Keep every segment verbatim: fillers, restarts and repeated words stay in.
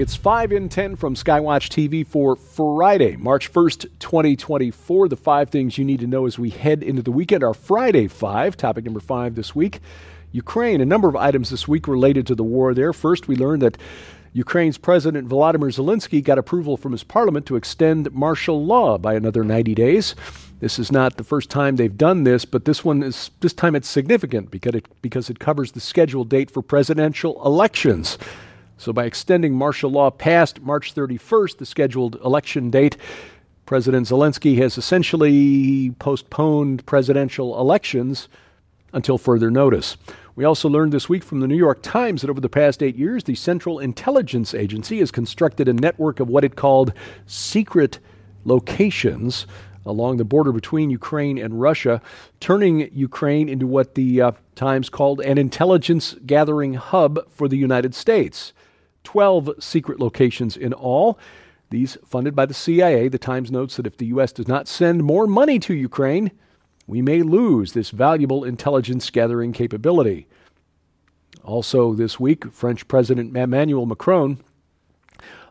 It's five in ten from Skywatch T V for Friday, March first, twenty twenty-four. The five things you need to know as we head into the weekend are Friday five, topic number five this week. Ukraine, a number of items this week related to the war there. First, we learned that Ukraine's President Volodymyr Zelensky got approval from his parliament to extend martial law by another ninety days. This is not the first time they've done this, but this one is this time it's significant because it because it covers the scheduled date for presidential elections. So by extending martial law past March thirty-first, the scheduled election date, President Zelensky has essentially postponed presidential elections until further notice. We also learned this week from the New York Times that over the past eight years, the Central Intelligence Agency has constructed a network of what it called secret locations along the border between Ukraine and Russia, turning Ukraine into what the uh, Times called an intelligence gathering hub for the United States. Twelve secret locations in all. These funded by the C I A. The Times notes that if the U S does not send more money to Ukraine, we may lose this valuable intelligence gathering capability. Also this week, French President Emmanuel Macron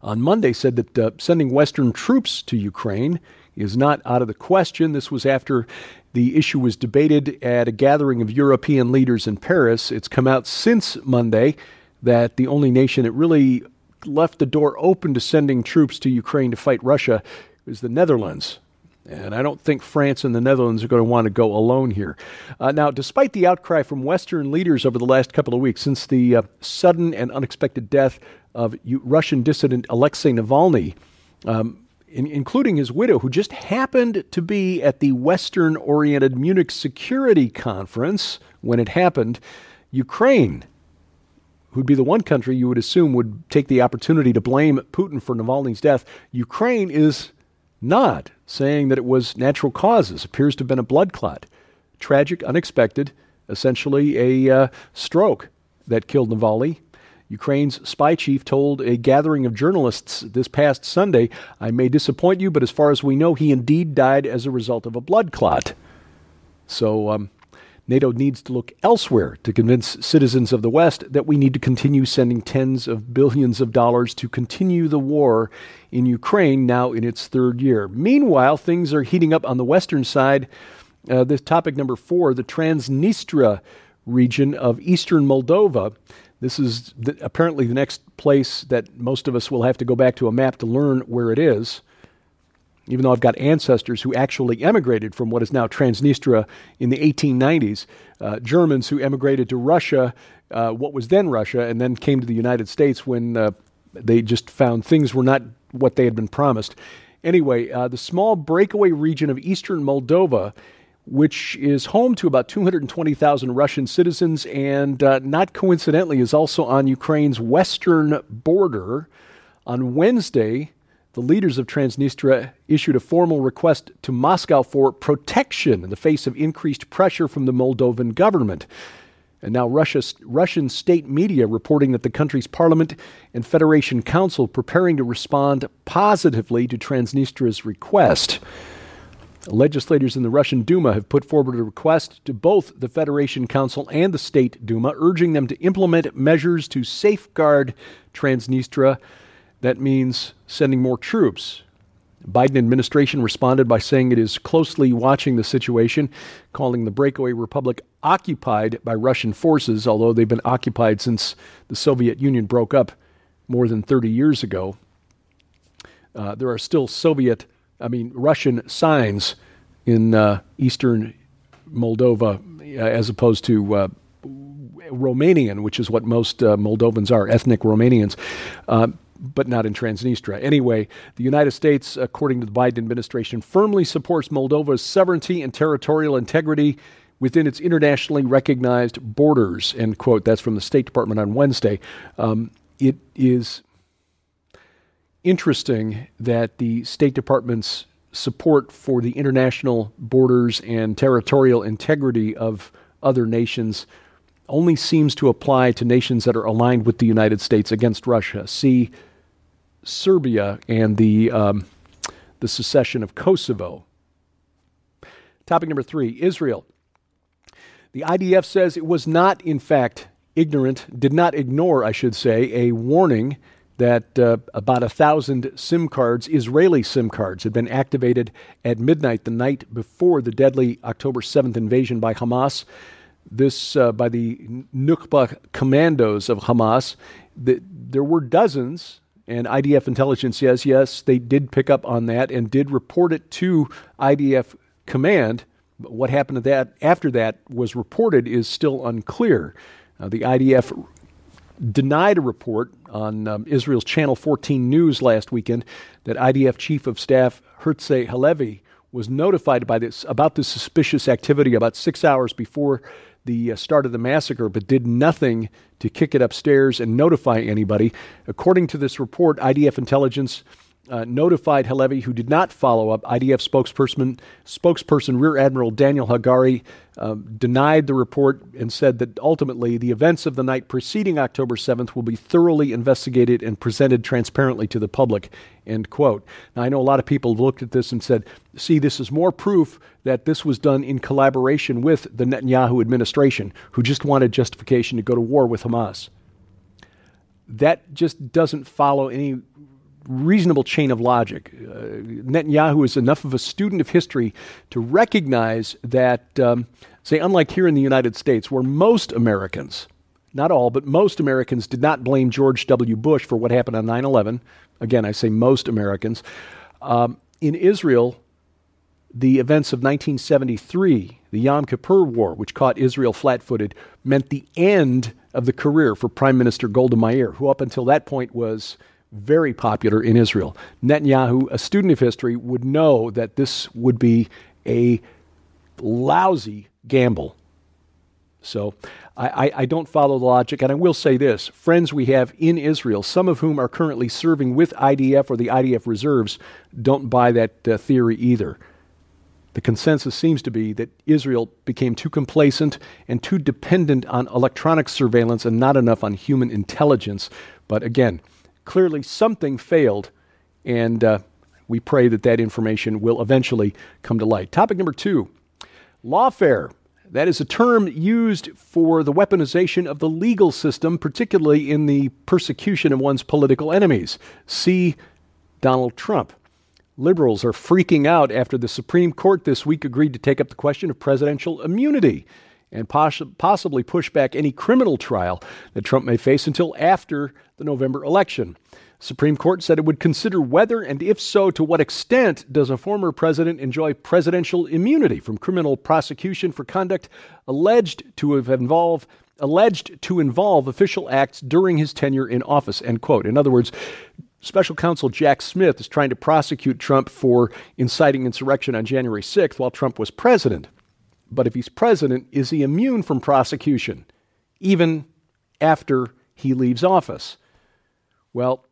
on Monday said that uh, sending Western troops to Ukraine is not out of the question. This was after the issue was debated at a gathering of European leaders in Paris. It's come out since Monday that the only nation that really left the door open to sending troops to Ukraine to fight Russia is the Netherlands. And I don't think France and the Netherlands are going to want to go alone here. Uh, now, despite the outcry from Western leaders over the last couple of weeks since the uh, sudden and unexpected death of U- Russian dissident Alexei Navalny, um, in- including his widow, who just happened to be at the Western-oriented Munich Security Conference when it happened, Ukraine would be the one country you would assume would take the opportunity to blame Putin for Navalny's death. Ukraine is not, saying that it was natural causes, appears to have been a blood clot. Tragic, unexpected, essentially a uh, stroke that killed Navalny. Ukraine's spy chief told a gathering of journalists this past Sunday, "I may disappoint you, but as far as we know, he indeed died as a result of a blood clot." So um, NATO needs to look elsewhere to convince citizens of the West that we need to continue sending tens of billions of dollars to continue the war in Ukraine, now in its third year. Meanwhile, things are heating up on the Western side. Uh, this topic number four, the Transnistria region of eastern Moldova. This is the, apparently the next place that most of us will have to go back to a map to learn where it is, even though I've got ancestors who actually emigrated from what is now Transnistria in the eighteen nineties, uh, Germans who emigrated to Russia, uh, what was then Russia, and then came to the United States when uh, they just found things were not what they had been promised. Anyway, uh, the small breakaway region of eastern Moldova, which is home to about two hundred twenty thousand Russian citizens and uh, not coincidentally is also on Ukraine's western border. On Wednesday, the leaders of Transnistria issued a formal request to Moscow for protection in the face of increased pressure from the Moldovan government. And now Russia's, Russian state media reporting that the country's parliament and Federation Council preparing to respond positively to Transnistria's request. Legislators in the Russian Duma have put forward a request to both the Federation Council and the State Duma, urging them to implement measures to safeguard Transnistria. That means sending more troops. The Biden administration responded by saying it is closely watching the situation, calling the breakaway republic occupied by Russian forces, although they've been occupied since the Soviet Union broke up more than thirty years ago. Uh, there are still Soviet, I mean, Russian signs in uh, eastern Moldova uh, as opposed to uh, Romanian, which is what most uh, Moldovans are, ethnic Romanians. Uh, but not in Transnistria. Anyway, the United States, according to the Biden administration, firmly supports Moldova's sovereignty and territorial integrity within its internationally recognized borders, end quote. That's from the State Department on Wednesday. Um, it is interesting that the State Department's support for the international borders and territorial integrity of other nations only seems to apply to nations that are aligned with the United States against Russia. See Serbia and the um, the secession of Kosovo. Topic number three, Israel. The I D F says it was not, in fact, ignorant, did not ignore, I should say, a warning that uh, about a thousand SIM cards, Israeli SIM cards, had been activated at midnight the night before the deadly October seventh invasion by Hamas. This uh, by the Nukba commandos of Hamas. The, there were dozens, and I D F intelligence says, yes, they did pick up on that and did report it to I D F command. But what happened to that after that was reported is still unclear. Uh, the I D F denied a report on um, Israel's Channel fourteen News last weekend that I D F Chief of Staff Herzi Halevi was notified by this about this suspicious activity about six hours before the start of the massacre, but did nothing to kick it upstairs and notify anybody. According to this report, I D F intelligence uh, notified Halevi, who did not follow up. I D F spokesperson, spokesperson Rear Admiral Daniel Hagari uh, denied the report and said that ultimately the events of the night preceding October seventh will be thoroughly investigated and presented transparently to the public, end quote. Now, I know a lot of people looked at this and said, see, this is more proof that this was done in collaboration with the Netanyahu administration, who just wanted justification to go to war with Hamas. That just doesn't follow any reasonable chain of logic. Uh, Netanyahu is enough of a student of history to recognize that, um, say, unlike here in the United States, where most Americans, not all, but most Americans did not blame George W. Bush for what happened on nine eleven. Again, I say most Americans. Um, in Israel, the events of nineteen seventy-three, the Yom Kippur War, which caught Israel flat-footed, meant the end of the career for Prime Minister Golda Meir, who up until that point was very popular in Israel. Netanyahu, a student of history, would know that this would be a lousy gamble. So I, I, I don't follow the logic, and I will say this. Friends we have in Israel, some of whom are currently serving with I D F or the I D F reserves, don't buy that uh, theory either. The consensus seems to be that Israel became too complacent and too dependent on electronic surveillance and not enough on human intelligence. But again, clearly something failed, and uh, we pray that that information will eventually come to light. Topic number two, lawfare. That is a term used for the weaponization of the legal system, particularly in the persecution of one's political enemies. See Donald Trump. Liberals are freaking out after the Supreme Court this week agreed to take up the question of presidential immunity and poss- possibly push back any criminal trial that Trump may face until after the November election. Supreme Court said it would consider whether, and if so, to what extent does a former president enjoy presidential immunity from criminal prosecution for conduct alleged to have involved alleged to involve official acts during his tenure in office, end quote. In other words, Special Counsel Jack Smith is trying to prosecute Trump for inciting insurrection on January sixth while Trump was president. But if he's president, is he immune from prosecution even after he leaves office? Well,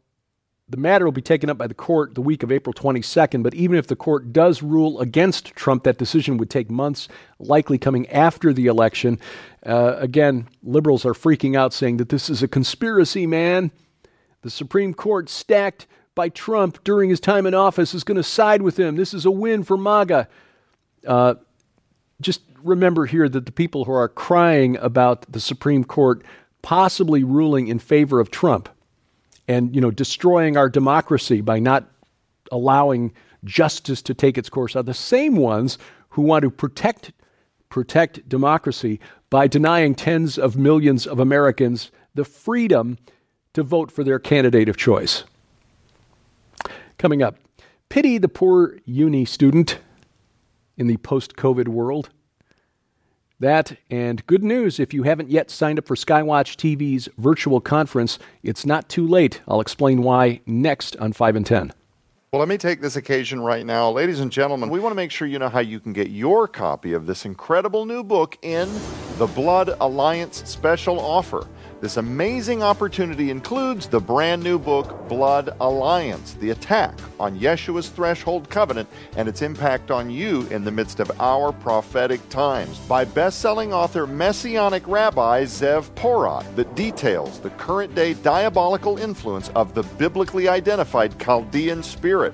the matter will be taken up by the court the week of April twenty-second, but even if the court does rule against Trump, that decision would take months, likely coming after the election. Uh, again, liberals are freaking out, saying that this is a conspiracy, man. The Supreme Court, stacked by Trump during his time in office, is going to side with him. This is a win for MAGA. Uh, just remember here that the people who are crying about the Supreme Court possibly ruling in favor of Trump and, you know, destroying our democracy by not allowing justice to take its course are the same ones who want to protect protect democracy by denying tens of millions of Americans the freedom to vote for their candidate of choice. Coming up, pity the poor uni student in the post-COVID world. That and good news, if you haven't yet signed up for Skywatch T V's virtual conference, it's not too late. I'll explain why next on Five in Ten. Well, let me take this occasion right now. Ladies and gentlemen, we want to make sure you know how you can get your copy of this incredible new book in the Blood Alliance special offer. This amazing opportunity includes the brand new book, Blood Alliance, the attack on Yeshua's threshold covenant and its impact on you in the midst of our prophetic times, by best-selling author Messianic Rabbi Zev Porat, that details the current-day diabolical influence of the biblically identified Chaldean spirit.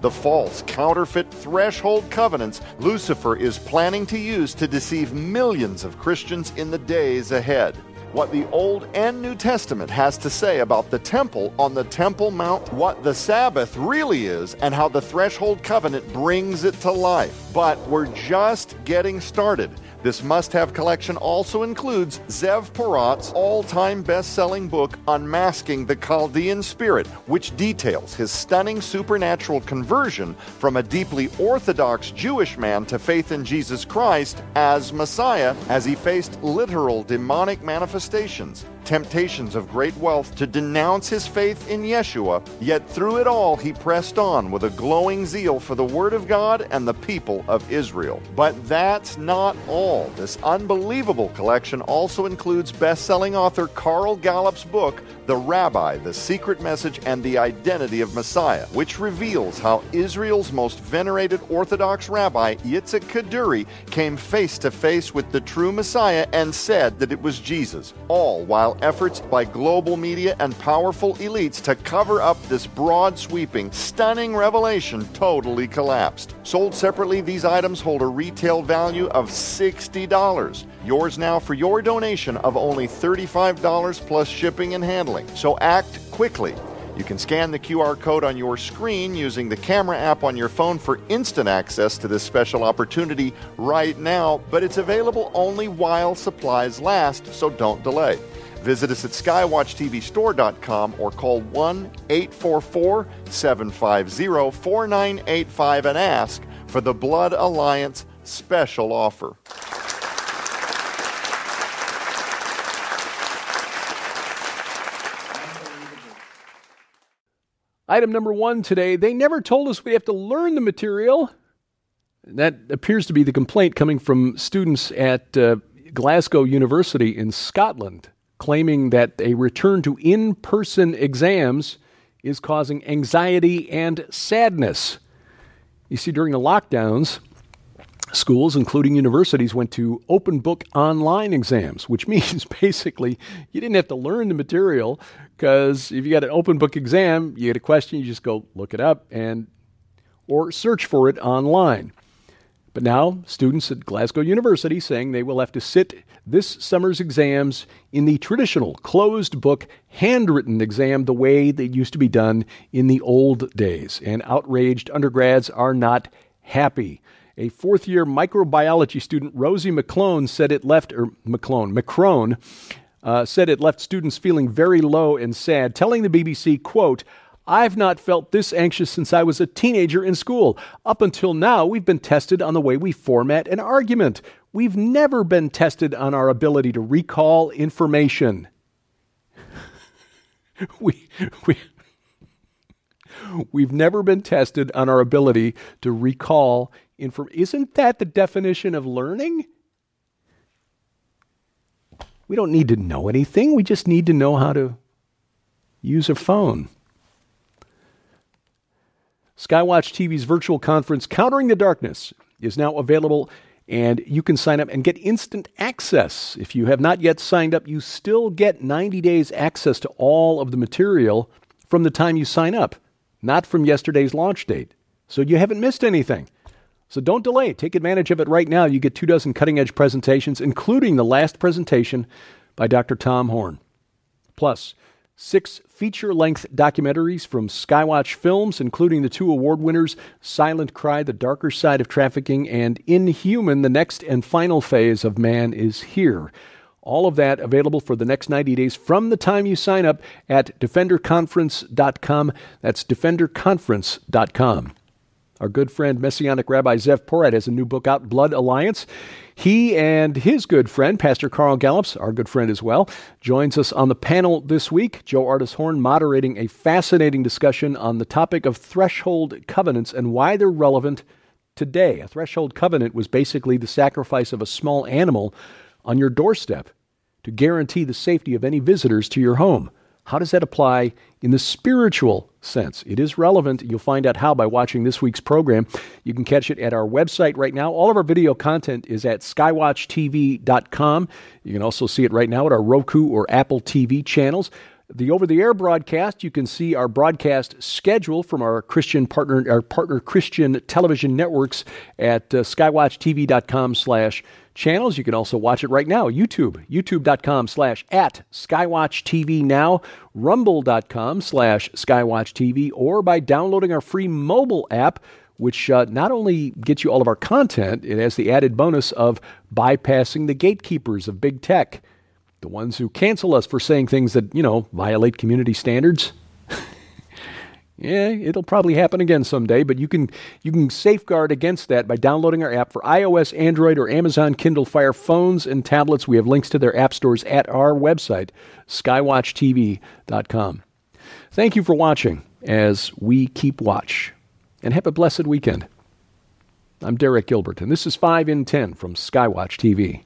The false, counterfeit threshold covenants Lucifer is planning to use to deceive millions of Christians in the days ahead. what the Old and New Testament has to say about the temple on the Temple Mount, what the Sabbath really is, and how the threshold covenant brings it to life. But we're just getting started. This must-have collection also includes Zev Porat's all-time best-selling book, Unmasking the Chaldean Spirit, which details his stunning supernatural conversion from a deeply Orthodox Jewish man to faith in Jesus Christ as Messiah, as he faced literal demonic manifestations, temptations of great wealth to denounce his faith in Yeshua, yet through it all he pressed on with a glowing zeal for the Word of God and the people of Israel. But that's not all. This unbelievable collection also includes best-selling author Carl Gallup's book, The Rabbi, The Secret Message and the Identity of Messiah, which reveals how Israel's most venerated Orthodox rabbi, Yitzhak Kaduri, came face-to-face with the true Messiah and said that it was Jesus, all while efforts by global media and powerful elites to cover up this broad-sweeping, stunning revelation totally collapsed. Sold separately, these items hold a retail value of sixty dollars. Yours now for your donation of only thirty-five dollars plus shipping and handling. So act quickly. You can scan the Q R code on your screen using the camera app on your phone for instant access to this special opportunity right now, but it's available only while supplies last, so don't delay. Visit us at Skywatch T V Store dot com or call one eight four four, seven five zero, four nine eight five and ask for the Blood Alliance special offer. Item number one today, they never told us we have to learn the material. And that appears to be the complaint coming from students at uh, Glasgow University in Scotland, claiming that a return to in-person exams is causing anxiety and sadness. You see, during the lockdowns, schools, including universities, went to open book online exams, which means basically you didn't have to learn the material because if you got an open book exam, you get a question, you just go look it up and or search for it online. But now students at Glasgow University saying they will have to sit this summer's exams in the traditional closed book handwritten exam the way they used to be done in the old days. And outraged undergrads are not happy. A fourth-year microbiology student, Rosie McCrone, said it left or McClone, McCrone, uh, said it left students feeling very low and sad, telling the B B C, quote, "I've not felt this anxious since I was a teenager in school. Up until now, we've been tested on the way we format an argument. We've never been tested on our ability to recall information." we we we've never been tested on our ability to recall information. Inform- Isn't that the definition of learning? We don't need to know anything. We just need to know how to use a phone. Skywatch T V's virtual conference, Countering the Darkness, is now available, and you can sign up and get instant access. If you have not yet signed up, you still get ninety days access to all of the material from the time you sign up, not from yesterday's launch date. So you haven't missed anything. So don't delay. Take advantage of it right now. You get two dozen cutting-edge presentations, including the last presentation by Doctor Tom Horn. Plus, six feature-length documentaries from Skywatch Films, including the two award winners, Silent Cry, The Darker Side of Trafficking, and Inhuman, The Next and Final Phase of Man is Here. All of that available for the next ninety days from the time you sign up at Defender Conference dot com. That's Defender Conference dot com. Our good friend, Messianic Rabbi Zev Porat, has a new book out, Blood Alliance. He and his good friend, Pastor Carl Gallups, our good friend as well, joins us on the panel this week. Joe Artis Horn moderating a fascinating discussion on the topic of threshold covenants and why they're relevant today. A threshold covenant was basically the sacrifice of a small animal on your doorstep to guarantee the safety of any visitors to your home. How does that apply in the spiritual sense? It is relevant. You'll find out how by watching this week's program. You can catch it at our website right now. All of our video content is at Skywatch T V dot com. You can also see it right now at our Roku or Apple T V channels. The over-the-air broadcast, you can see our broadcast schedule from our Christian partner, our partner Christian television networks at uh, SkyWatch T V dot com slash channels. You can also watch it right now, YouTube, YouTube.com slash at SkyWatchTV now, Rumble.com slash SkyWatchTV, or by downloading our free mobile app, which uh, not only gets you all of our content, it has the added bonus of bypassing the gatekeepers of big tech. The ones who cancel us for saying things that, you know, violate community standards. Yeah, it'll probably happen again someday, but you can you can safeguard against that by downloading our app for iOS, Android, or Amazon Kindle Fire phones and tablets. We have links to their app stores at our website, Skywatch T V dot com. Thank you for watching as we keep watch, and have a blessed weekend. I'm Derek Gilbert, and this is Five in Ten from Skywatch T V.